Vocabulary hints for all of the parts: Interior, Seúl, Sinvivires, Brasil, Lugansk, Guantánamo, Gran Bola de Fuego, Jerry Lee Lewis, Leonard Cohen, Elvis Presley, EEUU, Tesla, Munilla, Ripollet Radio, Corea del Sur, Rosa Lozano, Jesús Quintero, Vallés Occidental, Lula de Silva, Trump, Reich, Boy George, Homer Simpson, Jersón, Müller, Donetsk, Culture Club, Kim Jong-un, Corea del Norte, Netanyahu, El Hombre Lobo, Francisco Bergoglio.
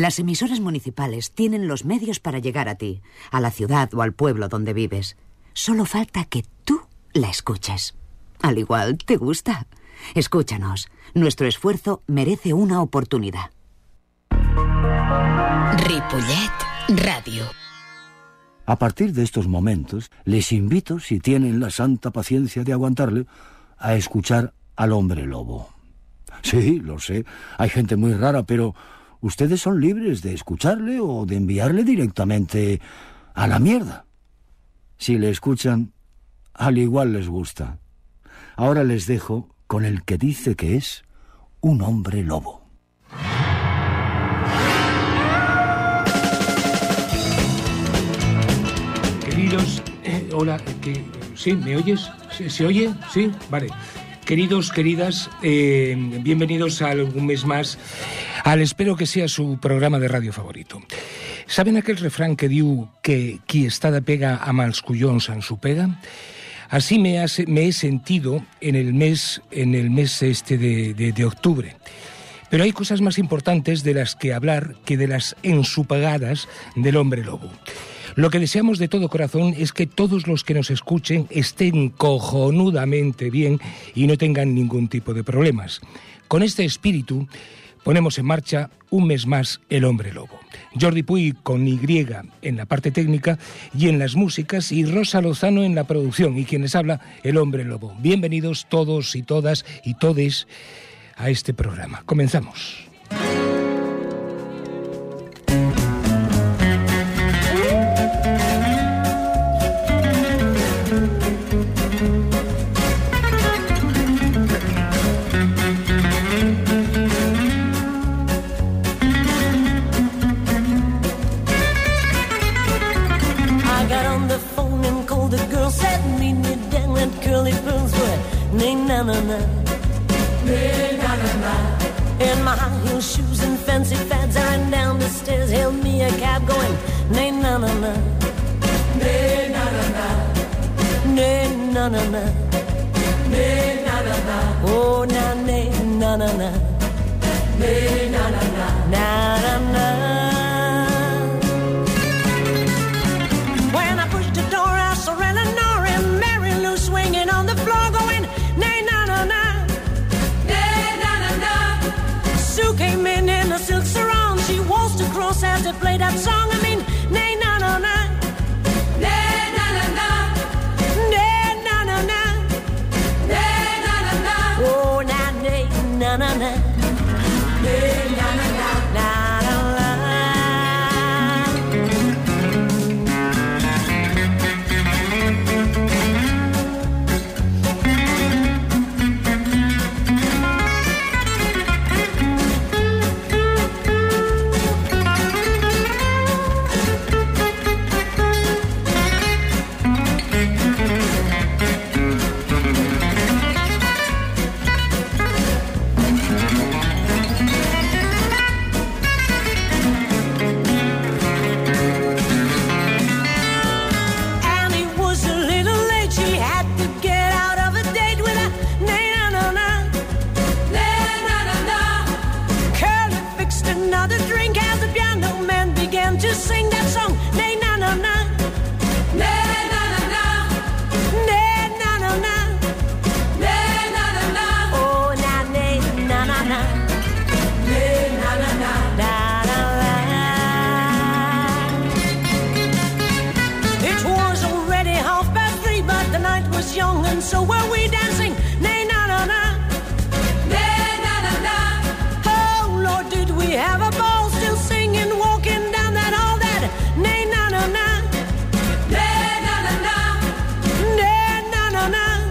Las emisoras municipales tienen los medios para llegar a ti, a la ciudad o al pueblo donde vives. Solo falta que tú la escuches. Al igual, ¿te gusta? Escúchanos. Nuestro esfuerzo merece una oportunidad. Ripollet Radio. A partir de estos momentos, les invito, si tienen la santa paciencia de aguantarle, a escuchar al Hombre Lobo. Sí, lo sé, hay gente muy rara, pero ustedes son libres de escucharle o de enviarle directamente a la mierda. Si le escuchan, al igual les gusta. Ahora les dejo con el que dice que es un hombre lobo. Queridos, hola, ¿sí? ¿Me oyes? ¿Se oye? ¿Sí? Vale. Queridos, queridas, bienvenidos a algún mes más al espero que sea su programa de radio favorito. ¿Saben aquel refrán que diu que qui estada pega a mals collons en su pega? Así me he sentido en el mes este de octubre. Pero hay cosas más importantes de las que hablar que de las ensupagadas del hombre lobo. Lo que deseamos de todo corazón es que todos los que nos escuchen estén cojonudamente bien y no tengan ningún tipo de problemas. Con este espíritu ponemos en marcha un mes más El Hombre Lobo. Jordi Puig con Y en la parte técnica y en las músicas y Rosa Lozano en la producción y quien les habla, El Hombre Lobo. Bienvenidos todos y todas y todes a este programa. Comenzamos. In my high heel shoes and fancy fads, I ran down the stairs, hailed me a cab going, nay na na na, nay na na na, nay na na na, nay na na na, oh na nay na na na, nay na na na, na na na. When I pushed the door, I surrendered, and Mary Lou swinging on the floor going, nay na na na. Sue came in a silk sarong. She waltzed across as they played that song. I mean, nay, na, na, na. Nay, na, na, na. Nay, na, na, na. Nay, na, na, na. Oh, na, nay, na, na, na. Nay, na, na, na. Na, na, so were we dancing, nay, na-na-na. Nay, na-na-na. Oh, Lord, did we have a ball, still singing, walking down that all that, nay, na-na-na. Nay, na-na-na. Nay, na-na-na.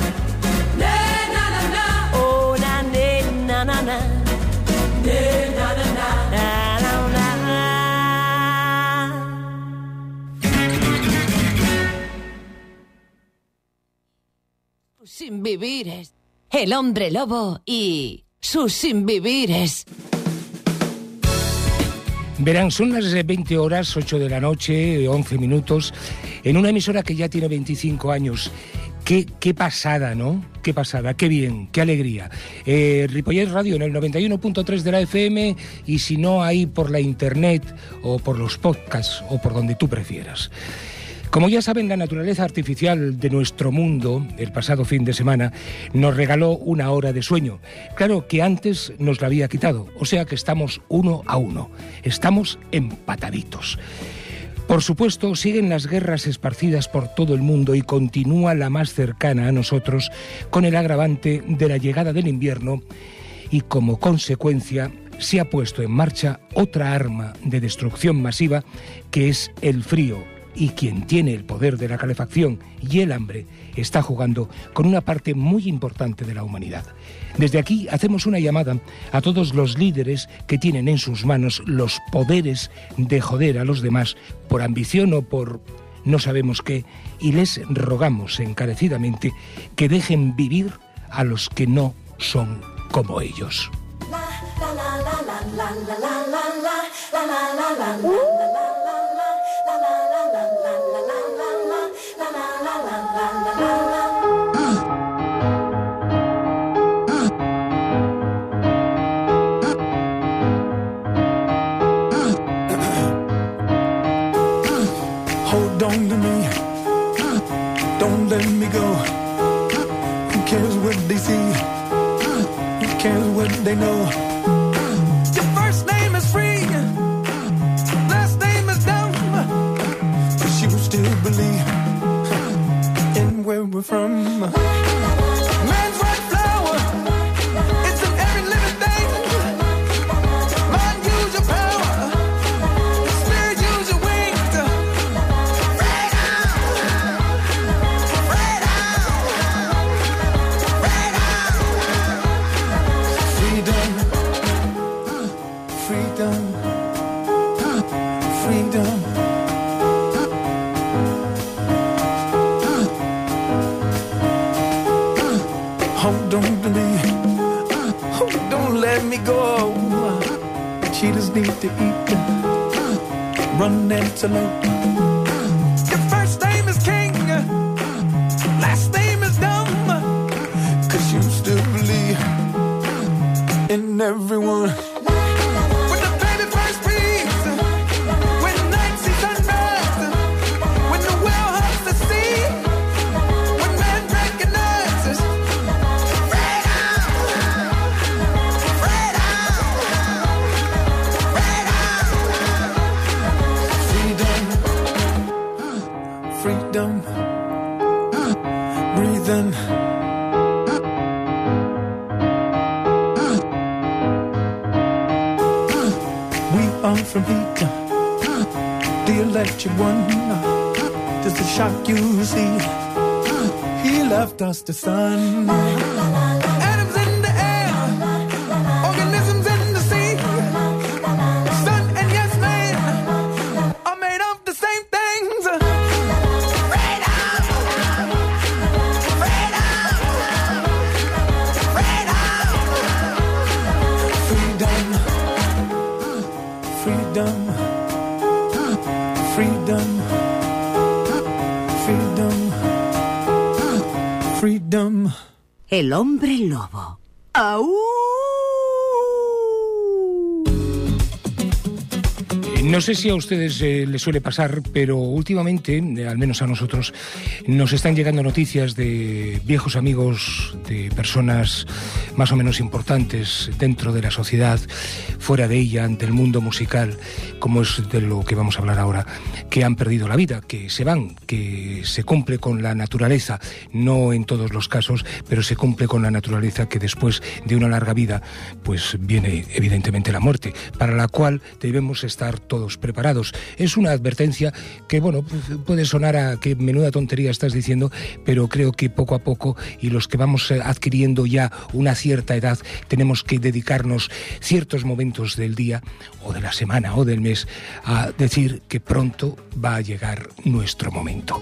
Nay, na-na-na. Oh, na-nay, na-na-na. Nay, na-na-na. Sinvivires, El Hombre Lobo y sus sinvivires. Verán, son las 20 horas, 8 de la noche, 11 minutos, en una emisora que ya tiene 25 años, Qué pasada, ¿no? Qué pasada, qué bien, qué alegría. Ripollet Radio en el 91.3 de la FM, y si no, ahí por la internet o por los podcasts o por donde tú prefieras. Como ya saben, la naturaleza artificial de nuestro mundo, el pasado fin de semana, nos regaló una hora de sueño. Claro que antes nos la había quitado, o sea que estamos 1-1. Estamos empataditos. Por supuesto, siguen las guerras esparcidas por todo el mundo y continúa la más cercana a nosotros, con el agravante de la llegada del invierno, y como consecuencia se ha puesto en marcha otra arma de destrucción masiva, que es el frío, y quien tiene el poder de la calefacción y el hambre está jugando con una parte muy importante de la humanidad. Desde aquí hacemos una llamada a todos los líderes que tienen en sus manos los poderes de joder a los demás por ambición o por no sabemos qué, y les rogamos encarecidamente que dejen vivir a los que no son como ellos. They know your first name is free, last name is dumb, but you still believe in where we're from. Man's white flower, it's in every living thing. Mind use your power, spirit use your wings. Freedom, freedom, freedom. Freedom, freedom, freedom. Hold on to me, don't let me go. Cheetahs need to eat, run antelope. Your first name is King, last name is Dumb, 'cause you still believe in everyone. From heat, the electric one, does the shock you see? He left us the sun. Atoms in the air, organisms in the sea. Sun and yes man are made of the same things. Freedom, freedom, freedom, freedom. Freedom, freedom, freedom, freedom. El hombre lobo. ¡Aú! No sé si a ustedes les suele pasar, pero últimamente, al menos a nosotros, nos están llegando noticias de viejos amigos, de personas más o menos importantes dentro de la sociedad, fuera de ella, del mundo musical, como es de lo que vamos a hablar ahora, que han perdido la vida, que se van, que se cumple con la naturaleza, no en todos los casos, pero se cumple con la naturaleza, que después de una larga vida, pues viene evidentemente la muerte, para la cual debemos estar todos preparados. Es una advertencia que, bueno, puede sonar a que menuda tontería estás diciendo, pero creo que poco a poco, y los que vamos adquiriendo ya una cierta edad, tenemos que dedicarnos ciertos momentos del día o de la semana o del mes a decir que pronto va a llegar nuestro momento.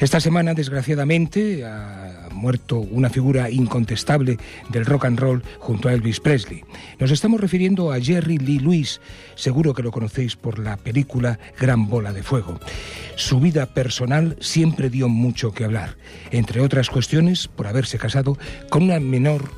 Esta semana, desgraciadamente, a muerto una figura incontestable del rock and roll junto a Elvis Presley. Nos estamos refiriendo a Jerry Lee Lewis, seguro que lo conocéis por la película Gran Bola de Fuego. Su vida personal siempre dio mucho que hablar, entre otras cuestiones por haberse casado con una menor,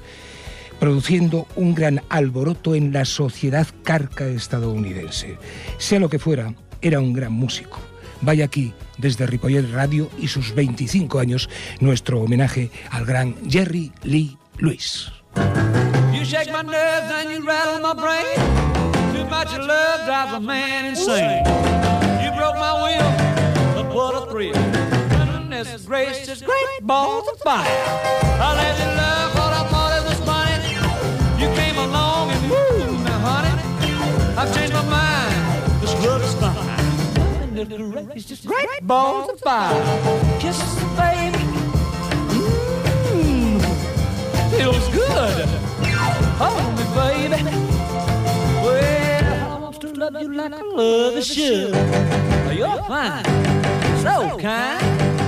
produciendo un gran alboroto en la sociedad carca estadounidense. Sea lo que fuera, era un gran músico. Vaya aquí, desde Ripollet Radio y sus 25 años, nuestro homenaje al gran Jerry Lee Lewis. You shake my nerves and you rattle my brain. Too much love drives a man insane. You broke my will, but what a thrill. Goodness gracious, great balls of fire. I let you love what I thought it was funny. You came along and woo, now honey, I've changed my mind, this love is fine. Just great balls of fire. Kisses, baby. Feels good. Hold me, baby. Well, I want to love you like I love a shoe. You're fine, so kind.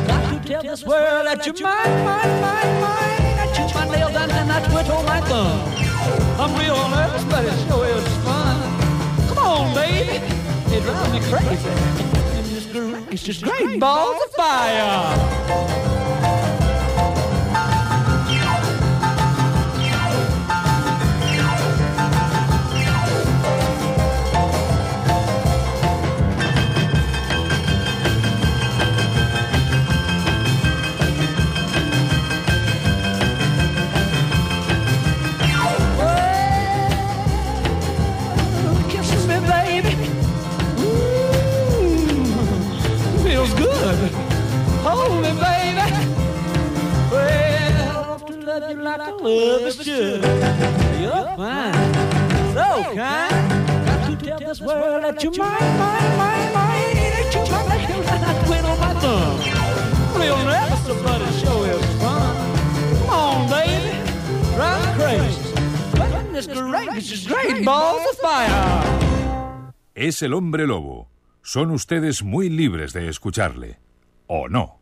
Got to tell this world that you're mine. I chew my nails and I twitch on my thumb. I'm real nervous, but it sure is fun. Come on, baby. It drives me crazy. It's just great balls of fire. Oh, kisses me, baby. Feels good. Hold me, baby. Well, I love to love you like I love a should. You're fine, so kind. Got to tell this world that you're mine. That you're my baby, and I quit on my thumb. Real nervous, but it sure is fun. Come on, baby, drive me crazy. Goodness gracious, great balls of fire. Es el hombre lobo. Son ustedes muy libres de escucharle, ¿o no?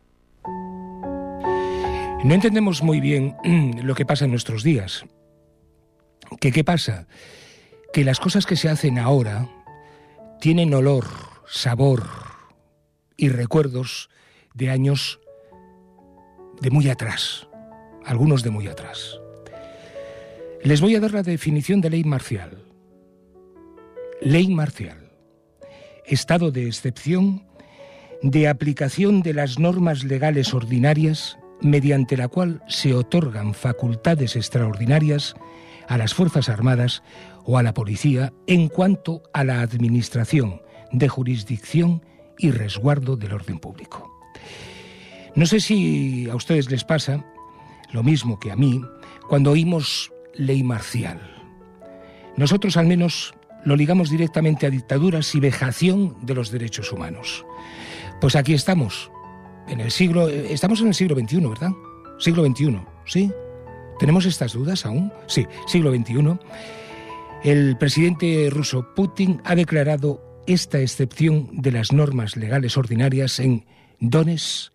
No entendemos muy bien lo que pasa en nuestros días. ¿Qué pasa? Que las cosas que se hacen ahora tienen olor, sabor y recuerdos de años de muy atrás, algunos de muy atrás. Les voy a dar la definición de ley marcial. Ley marcial. Estado de excepción, de aplicación de las normas legales ordinarias, mediante la cual se otorgan facultades extraordinarias a las Fuerzas Armadas o a la Policía en cuanto a la administración de jurisdicción y resguardo del orden público. No sé si a ustedes les pasa lo mismo que a mí cuando oímos ley marcial. Nosotros al menos lo ligamos directamente a dictaduras y vejación de los derechos humanos. Pues aquí estamos, estamos en el siglo XXI, ¿verdad? Siglo XXI, ¿sí? ¿Tenemos estas dudas aún? Sí, siglo XXI. El presidente ruso Putin ha declarado esta excepción de las normas legales ordinarias en Donetsk,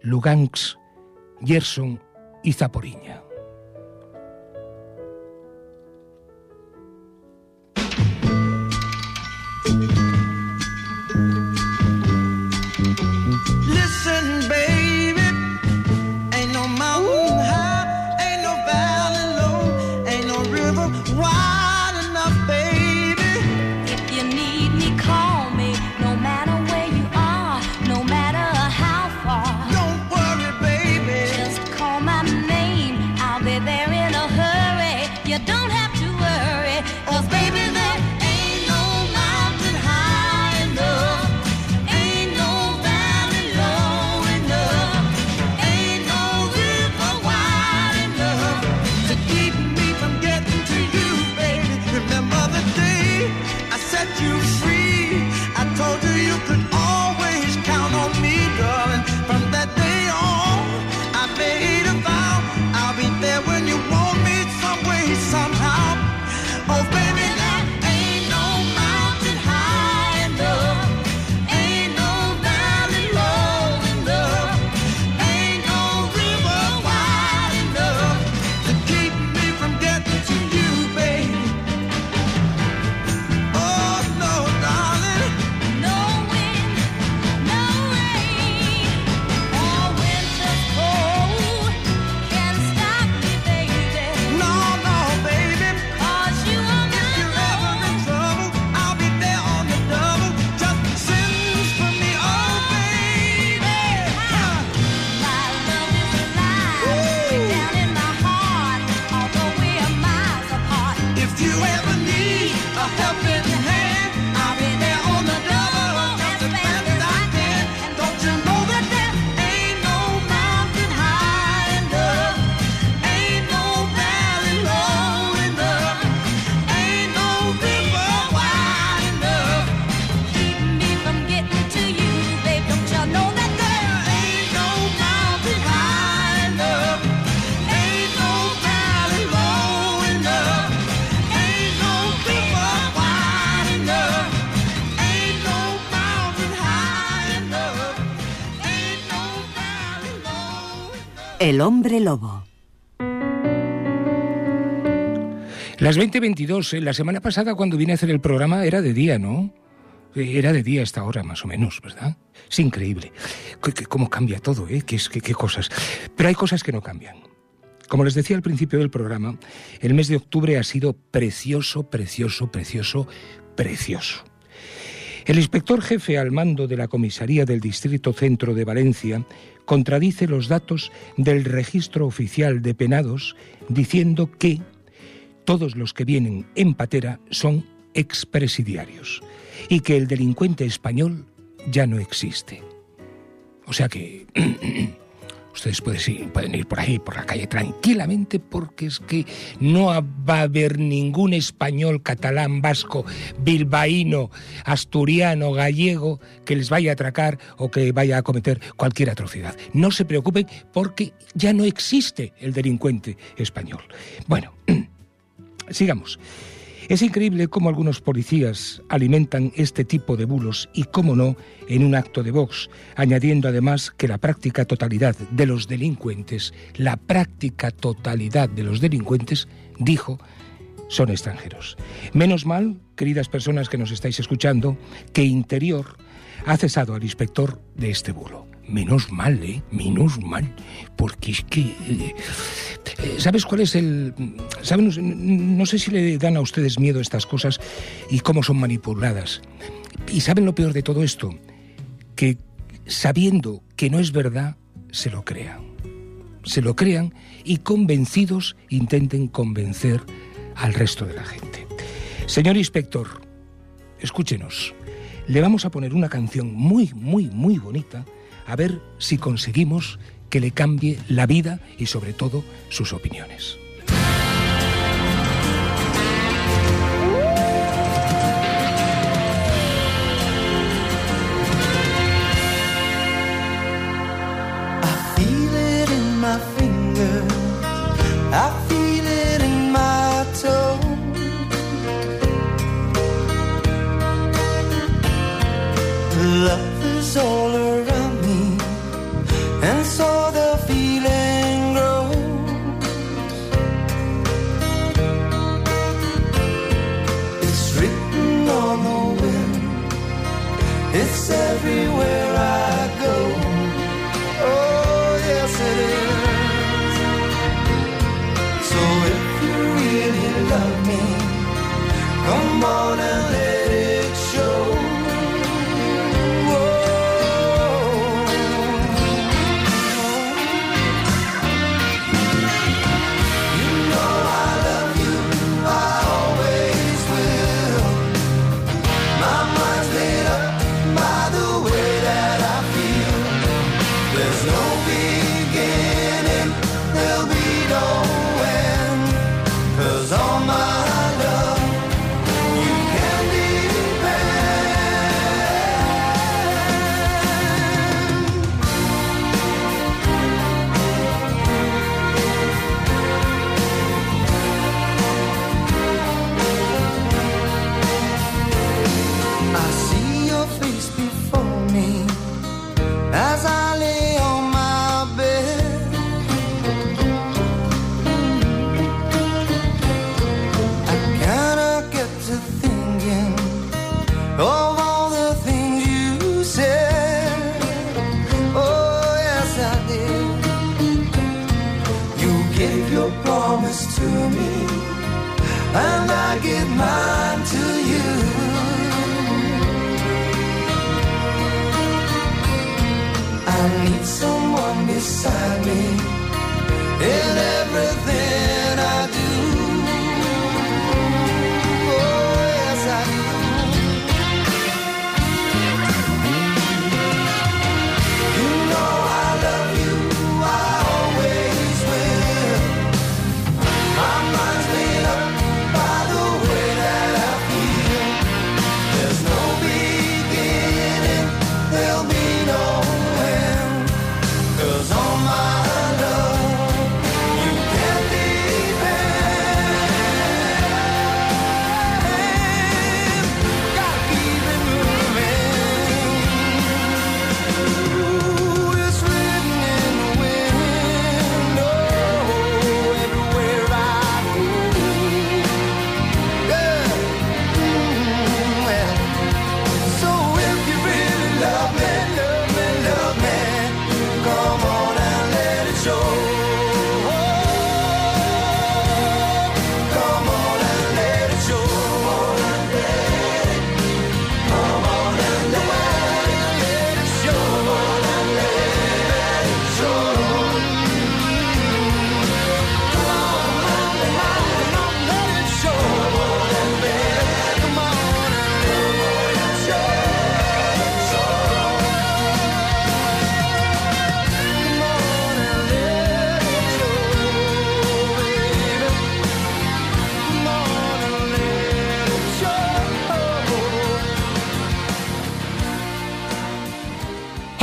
Lugansk, Jersón y Zaporiyia. El hombre lobo. Las 20:22, la semana pasada cuando vine a hacer el programa era de día, ¿no? Era de día a esta hora, más o menos, ¿verdad? Es increíble cómo cambia todo, ¿eh? Qué cosas. Pero hay cosas que no cambian. Como les decía al principio del programa, el mes de octubre ha sido precioso, precioso, precioso, precioso. El inspector jefe al mando de la comisaría del Distrito Centro de Valencia contradice los datos del registro oficial de penados diciendo que todos los que vienen en patera son expresidiarios y que el delincuente español ya no existe. O sea que ustedes pueden ir por ahí, por la calle, tranquilamente, porque es que no va a haber ningún español, catalán, vasco, bilbaíno, asturiano, gallego, que les vaya a atracar o que vaya a cometer cualquier atrocidad. No se preocupen, porque ya no existe el delincuente español. Bueno, sigamos. Es increíble cómo algunos policías alimentan este tipo de bulos y, cómo no, en un acto de Vox, añadiendo además que la práctica totalidad de los delincuentes, dijo, son extranjeros. Menos mal, queridas personas que nos estáis escuchando, que Interior ha cesado al inspector de este bulo. Menos mal, ¿eh? Menos mal, porque es que... ¿Sabes cuál es el...? ¿Sabes? No sé si le dan a ustedes miedo estas cosas y cómo son manipuladas. ¿Y saben lo peor de todo esto? Que sabiendo que no es verdad, se lo crean. Se lo crean y convencidos intenten convencer al resto de la gente. Señor inspector, escúchenos. Le vamos a poner una canción muy, muy, muy bonita, a ver si conseguimos que le cambie la vida y sobre todo sus opiniones. I feel it in my finger, I feel it in my toe. Love is all around. And so the feeling grows. It's written on the wind. It's everywhere I go. Oh, yes it is. So if you really love me, come on and let it show.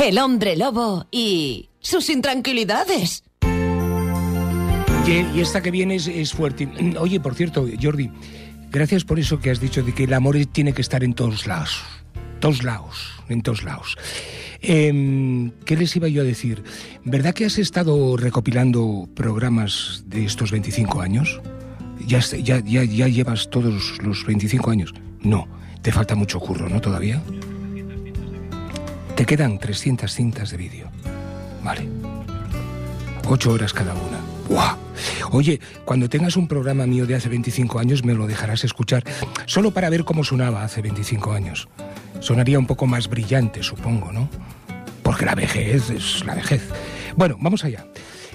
El Hombre Lobo y sus intranquilidades. Y esta que viene es fuerte. Oye, por cierto, Jordi, gracias por eso que has dicho de que el amor tiene que estar en todos lados. En todos lados. ¿Qué les iba yo a decir? ¿Verdad que has estado recopilando programas de estos 25 años? ¿Ya llevas todos los 25 años? No, te falta mucho curro, ¿no? ¿Todavía? Te quedan 300 cintas de vídeo. Vale. 8 horas cada una. ¡Guau! Oye, cuando tengas un programa mío de hace 25 años me lo dejarás escuchar, solo para ver cómo sonaba hace 25 años. Sonaría un poco más brillante, supongo, ¿no? Porque la vejez es la vejez. Bueno, vamos allá.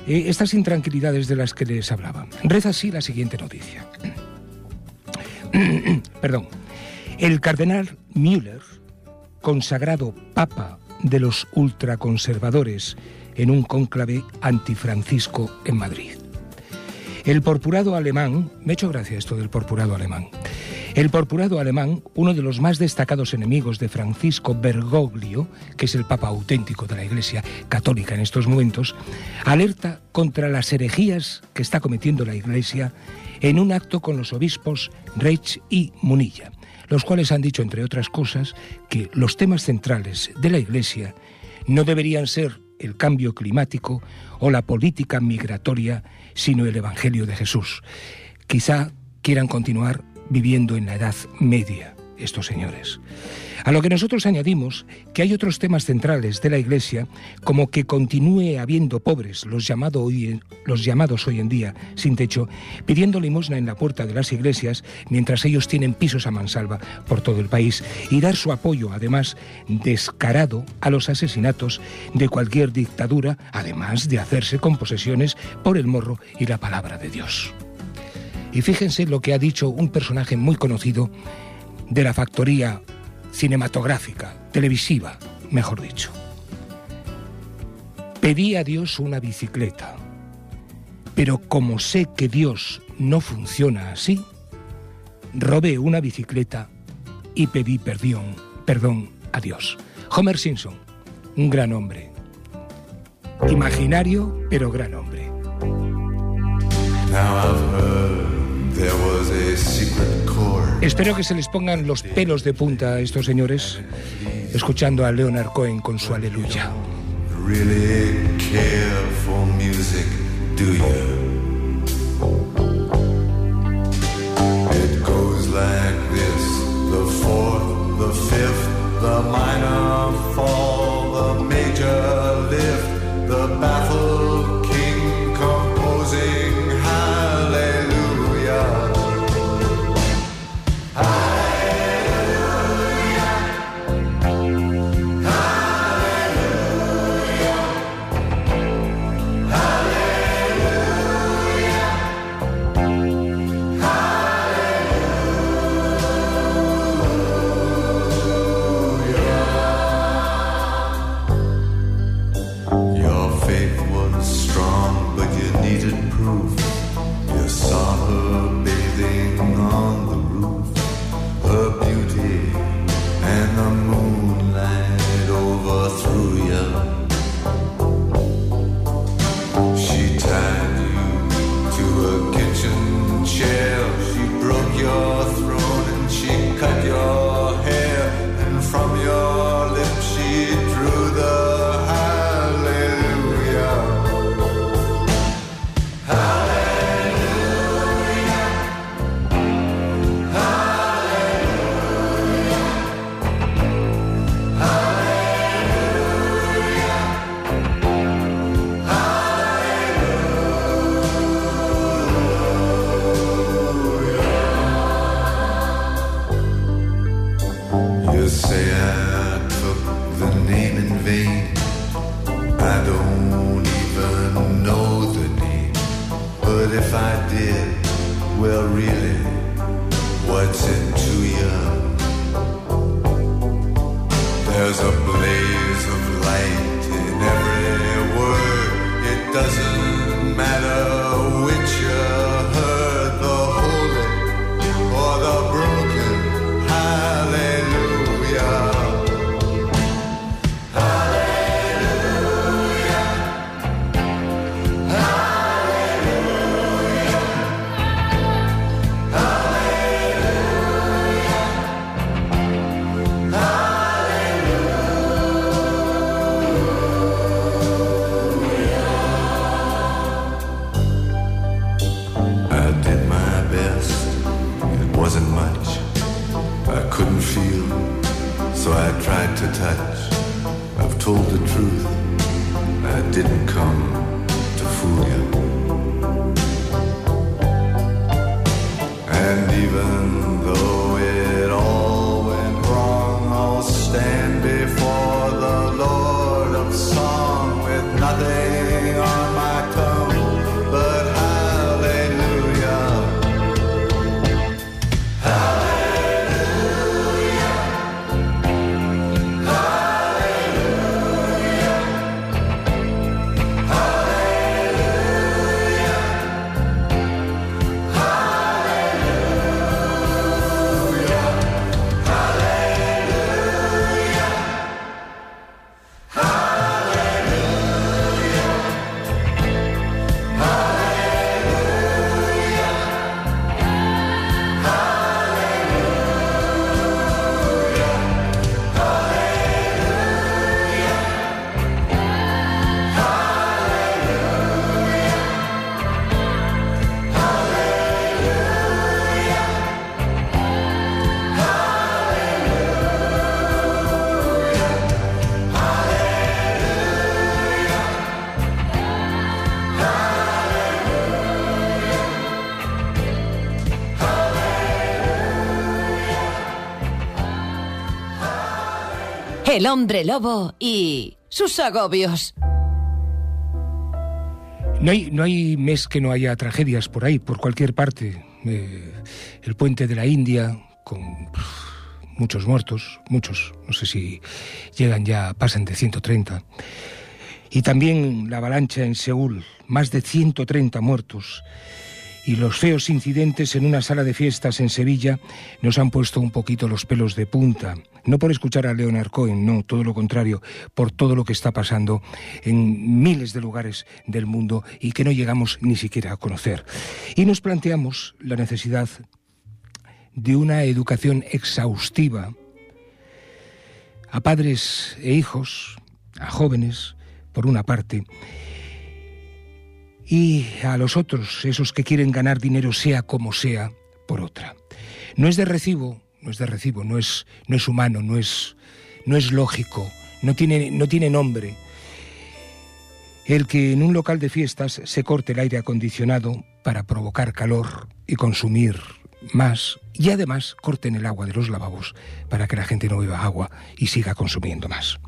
Estas intranquilidades de las que les hablaba. Reza así la siguiente noticia. Perdón. El cardenal Müller, consagrado papa de los ultraconservadores en un cónclave antifrancisco en Madrid. El porpurado alemán... Me ha hecho gracia esto del porpurado alemán. El porpurado alemán, uno de los más destacados enemigos de Francisco Bergoglio, que es el papa auténtico de la Iglesia Católica en estos momentos, alerta contra las herejías que está cometiendo la Iglesia en un acto con los obispos Reich y Munilla, los cuales han dicho, entre otras cosas, que los temas centrales de la Iglesia no deberían ser el cambio climático o la política migratoria, sino el Evangelio de Jesús. Quizá quieran continuar viviendo en la Edad Media, estos señores. A lo que nosotros añadimos que hay otros temas centrales de la Iglesia, como que continúe habiendo pobres, los llamados hoy en día sin techo, pidiendo limosna en la puerta de las iglesias, mientras ellos tienen pisos a mansalva por todo el país, y dar su apoyo, además, descarado a los asesinatos de cualquier dictadura, además de hacerse con posesiones por el morro y la palabra de Dios. Y fíjense lo que ha dicho un personaje muy conocido de la factoría cinematográfica, televisiva, mejor dicho. Pedí a Dios una bicicleta, pero como sé que Dios no funciona así, robé una bicicleta y pedí perdón a Dios. Homer Simpson, un gran hombre. Imaginario, pero gran hombre. Espero que se les pongan los pelos de punta a estos señores escuchando a Leonard Cohen con su Aleluya. tried to touch. I've told the truth. I didn't come to fool you. And even though it all went wrong, I'll stand before the Lord of Song with nothing on my tongue but hallelujah. Hallelujah. Hallelujah. Hallelujah. Hallelujah. El hombre lobo y sus agobios. No hay mes que no haya tragedias por ahí, por cualquier parte. El puente de la India, con muchos muertos, muchos, no sé si llegan ya, pasan de 130. Y también la avalancha en Seúl, más de 130 muertos. Y los feos incidentes en una sala de fiestas en Sevilla nos han puesto un poquito los pelos de punta. No por escuchar a Leonard Cohen, no, todo lo contrario, por todo lo que está pasando en miles de lugares del mundo y que no llegamos ni siquiera a conocer. Y nos planteamos la necesidad de una educación exhaustiva a padres e hijos, a jóvenes, por una parte, y a los otros, esos que quieren ganar dinero sea como sea, por otra. No es de recibo, no es humano, no es lógico, no tiene nombre. El que en un local de fiestas se corte el aire acondicionado para provocar calor y consumir más, y además corten el agua de los lavabos para que la gente no beba agua y siga consumiendo más.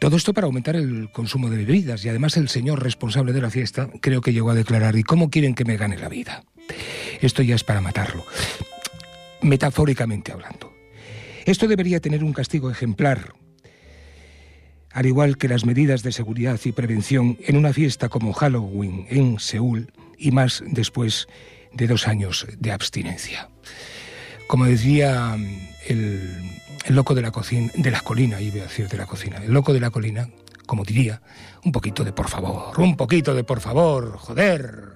Todo esto para aumentar el consumo de bebidas, y además el señor responsable de la fiesta creo que llegó a declarar: ¿y cómo quieren que me gane la vida? Esto ya es para matarlo, metafóricamente hablando. Esto debería tener un castigo ejemplar, al igual que las medidas de seguridad y prevención en una fiesta como Halloween en Seúl, y más después de 2 años de abstinencia. Como decía el loco de la colina, iba a decir de la cocina, el loco de la colina, como diría, un poquito de por favor, joder.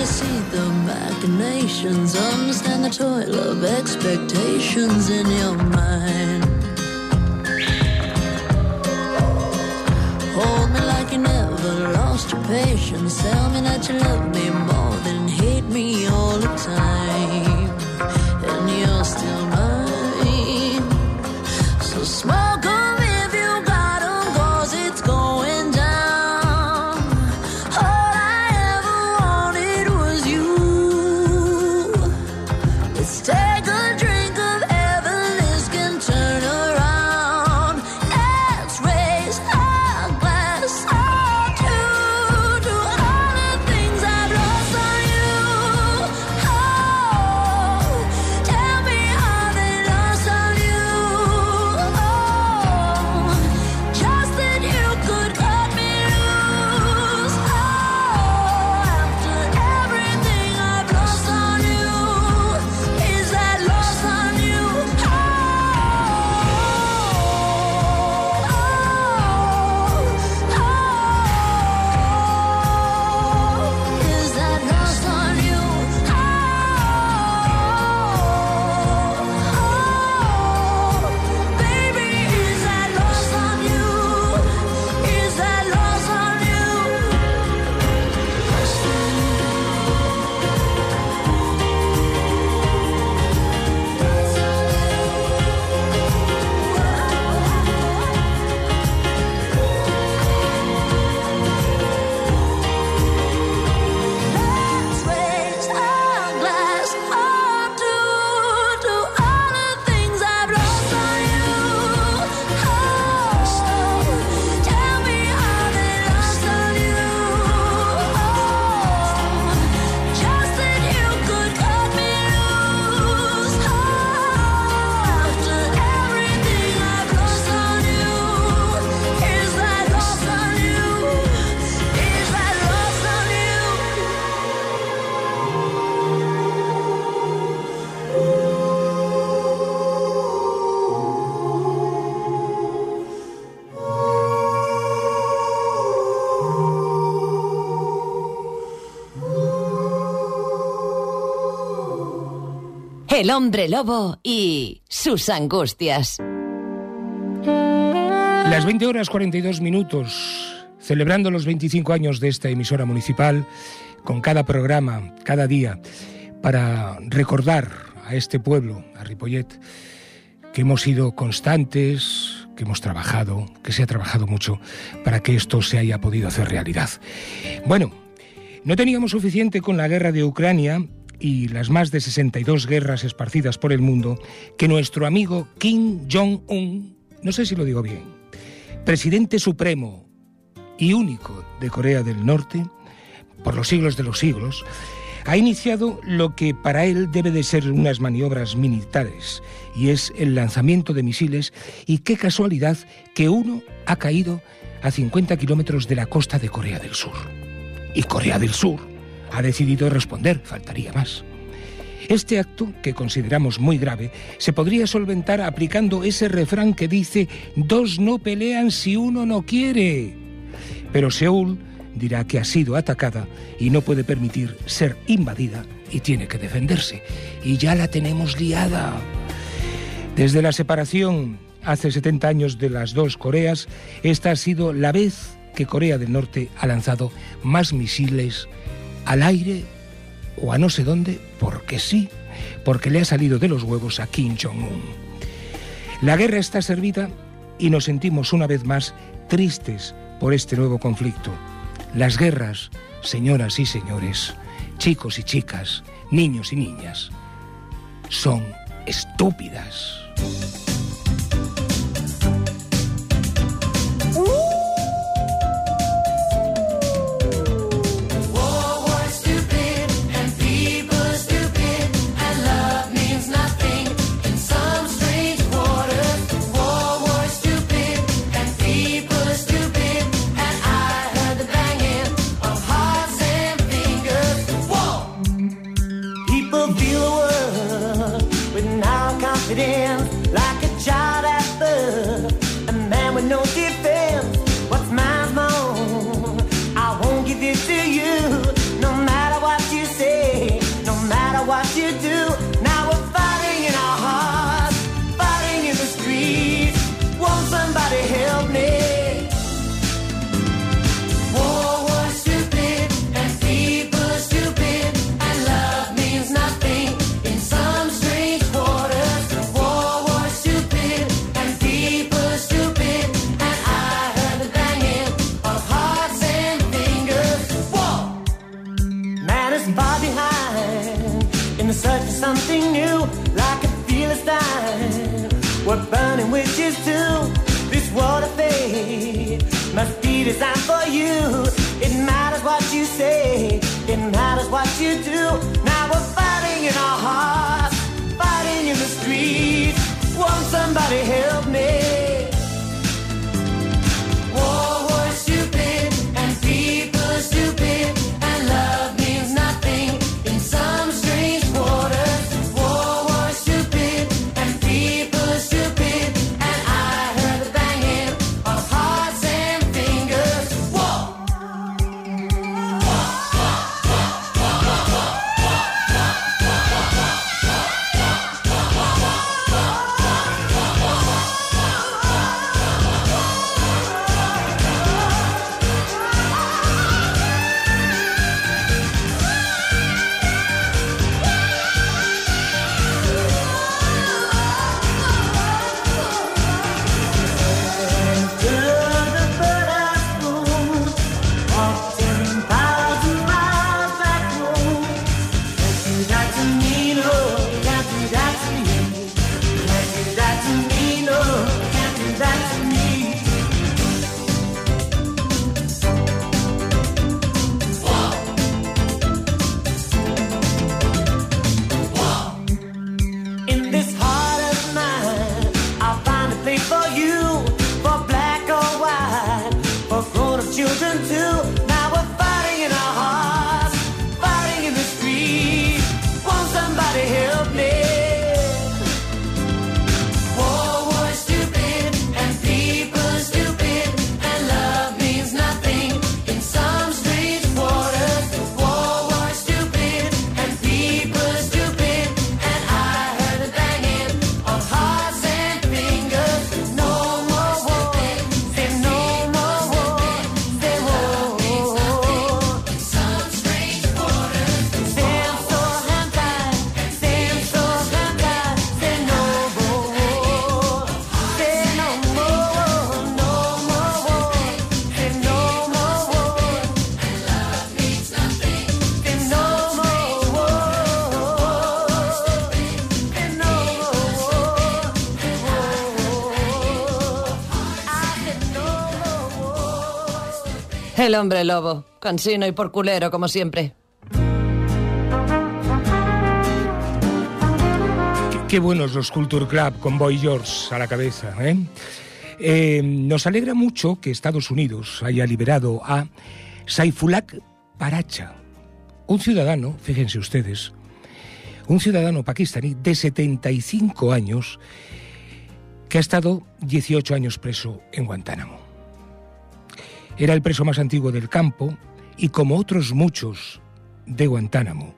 to see the machinations, understand the toil of expectations in your mind. Hold me like you never lost your patience, tell me that you love me more than hate me all the time, and you're still mine. So smoke on. El hombre lobo y sus angustias. Las 20:42, celebrando los 25 años de esta emisora municipal, con cada programa, cada día, para recordar a este pueblo, a Ripollet, que hemos sido constantes, que hemos trabajado, que se ha trabajado mucho para que esto se haya podido hacer realidad. Bueno, no teníamos suficiente con la guerra de Ucrania y las más de 62 guerras esparcidas por el mundo, que nuestro amigo Kim Jong-un, no sé si lo digo bien, presidente supremo y único de Corea del Norte, por los siglos de los siglos, ha iniciado lo que para él debe de ser unas maniobras militares, y es el lanzamiento de misiles, y qué casualidad que uno ha caído a 50 kilómetros de la costa de Corea del Sur. Y Corea del Sur ha decidido responder, faltaría más. Este acto, que consideramos muy grave, se podría solventar aplicando ese refrán que dice: dos no pelean si uno no quiere. Pero Seúl dirá que ha sido atacada y no puede permitir ser invadida y tiene que defenderse. Y ya la tenemos liada. Desde la separación hace 70 años de las dos Coreas, esta ha sido la vez que Corea del Norte ha lanzado más misiles al aire o a no sé dónde, porque sí, porque le ha salido de los huevos a Kim Jong-un. La guerra está servida y nos sentimos una vez más tristes por este nuevo conflicto. Las guerras, señoras y señores, chicos y chicas, niños y niñas, son estúpidas. Like a child at the what you do. Now we're fighting in our hearts, fighting in the streets. Won't somebody help me? War was stupid and people stupid, and love means nothing in some strange quarters. The war was stupid and people stupid, and I heard the banging of hearts and fingers. War! Man is far behind in the search for something new, like a fearless time. We're burning witches too. This world of fate must be designed for you. It matters what you say. It matters what you do. Now we're fighting in our hearts, fighting in the streets. Won't somebody help me? War was stupid and people are stupid, and love means nothing in some strange quarters. War was stupid and people are stupid, and I heard the banging of hearts and fingers. War! El hombre lobo, cansino y por culero como siempre. Qué buenos los Culture Club con Boy George a la cabeza, ¿eh? Nos alegra mucho que Estados Unidos haya liberado a Saifullah Paracha, un ciudadano, fíjense ustedes, un ciudadano pakistaní de 75 años que ha estado 18 años preso en Guantánamo. Era el preso más antiguo del campo y, como otros muchos de Guantánamo,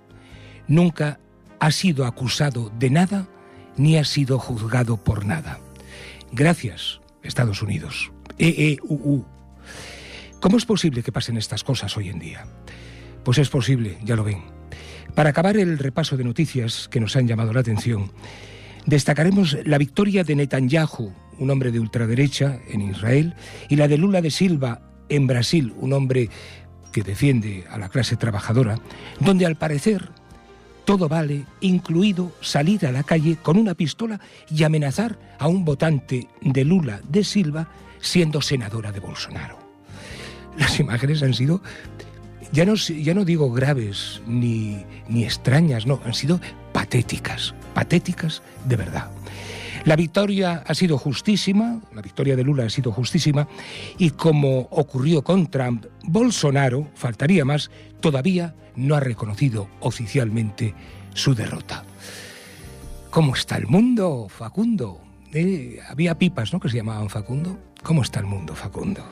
nunca ha sido acusado de nada ni ha sido juzgado por nada. Gracias, Estados Unidos. EEUU. ¿Cómo es posible que pasen estas cosas hoy en día? Pues es posible, ya lo ven. Para acabar el repaso de noticias que nos han llamado la atención, destacaremos la victoria de Netanyahu, un hombre de ultraderecha, en Israel, y la de Lula de Silva, en Brasil, un hombre que defiende a la clase trabajadora, donde al parecer todo vale, incluido salir a la calle con una pistola y amenazar a un votante de Lula de Silva siendo senadora de Bolsonaro. Las imágenes han sido, ya no digo graves ni extrañas, no, han sido patéticas, patéticas de verdad. La victoria ha sido justísima, la victoria de Lula ha sido justísima, y como ocurrió con Trump, Bolsonaro, faltaría más, todavía no ha reconocido oficialmente su derrota. ¿Cómo está el mundo, Facundo? Había pipas, ¿no?, que se llamaban Facundo. ¿Cómo está el mundo, Facundo?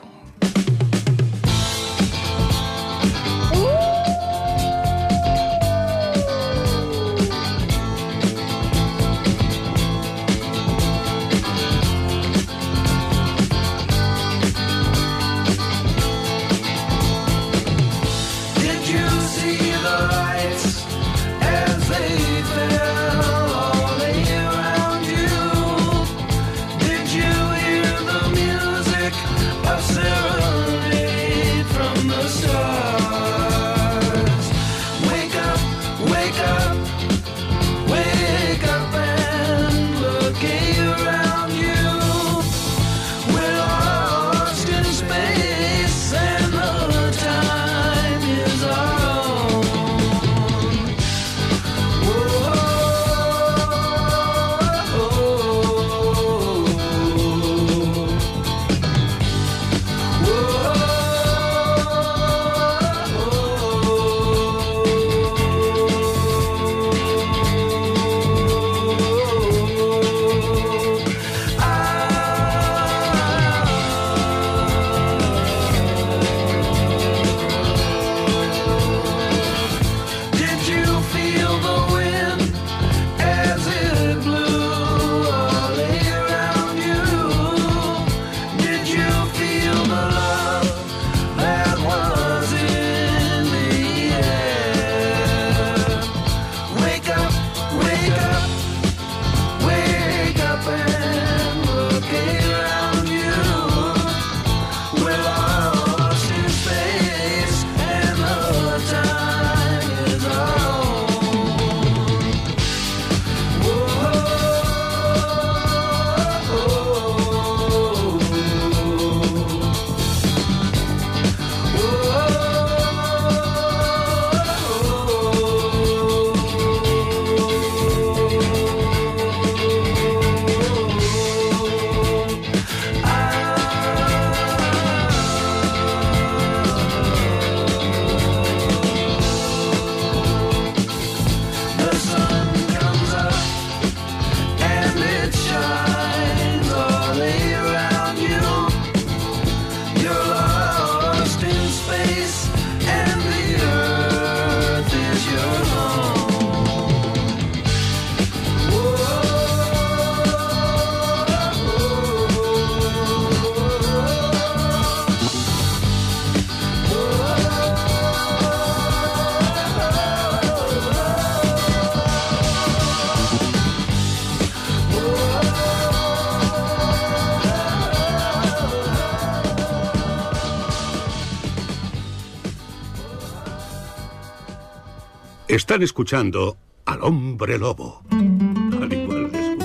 Están escuchando al Hombre Lobo. Al igual de...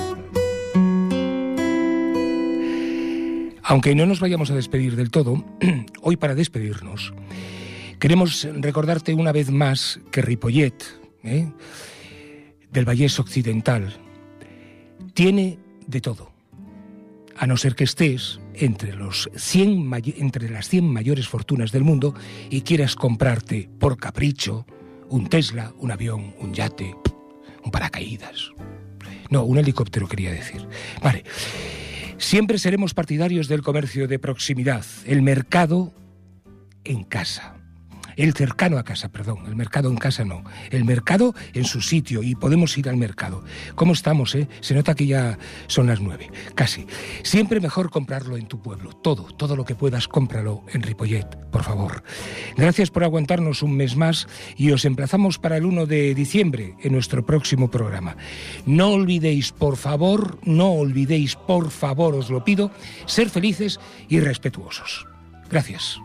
Aunque no nos vayamos a despedir del todo, hoy para despedirnos queremos recordarte una vez más que Ripollet, del Vallés Occidental, tiene de todo, a no ser que estés entre las 100 mayores fortunas del mundo y quieras comprarte por capricho un Tesla, un avión, un yate, un paracaídas. No, un helicóptero quería decir. Vale. Siempre seremos partidarios del comercio de proximidad, el mercado en casa. El cercano a casa, perdón, el mercado en casa no. El mercado en su sitio, y podemos ir al mercado. ¿Cómo estamos, Se nota que ya son las 9, casi. Siempre mejor comprarlo en tu pueblo. Todo lo que puedas, cómpralo en Ripollet, por favor. Gracias por aguantarnos un mes más y os emplazamos para el 1 de diciembre en nuestro próximo programa. No olvidéis, por favor, os lo pido, ser felices y respetuosos. Gracias.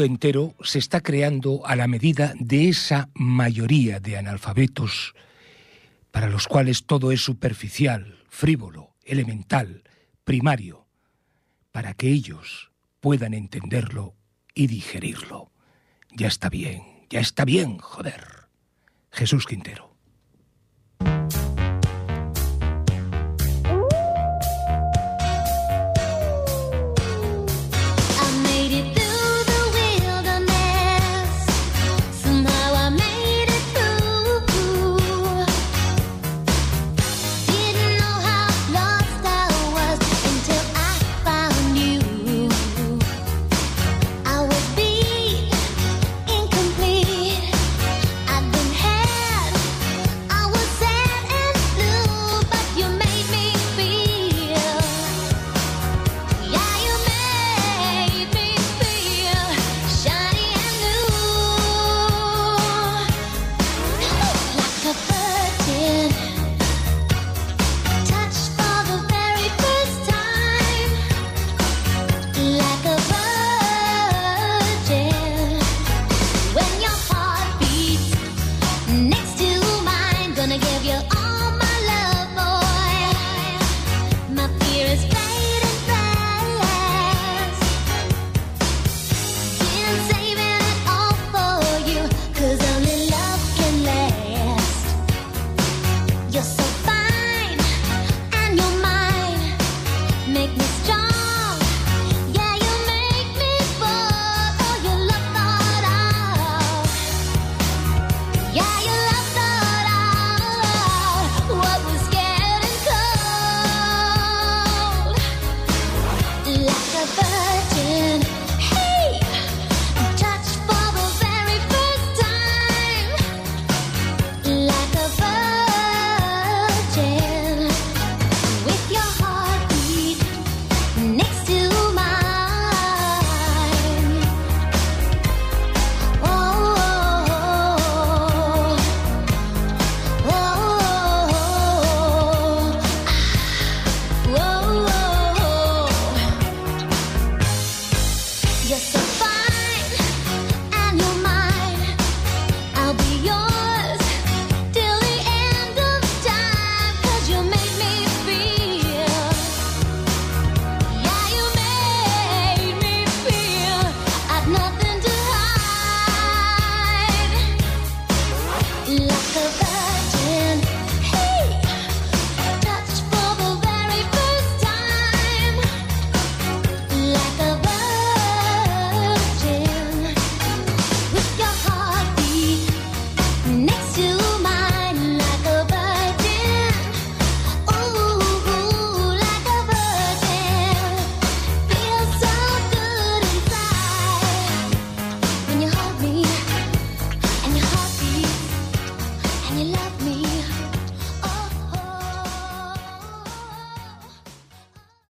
mundo entero se está creando a la medida de esa mayoría de analfabetos para los cuales todo es superficial, frívolo, elemental, primario, para que ellos puedan entenderlo y digerirlo. Ya está bien, joder. Jesús Quintero.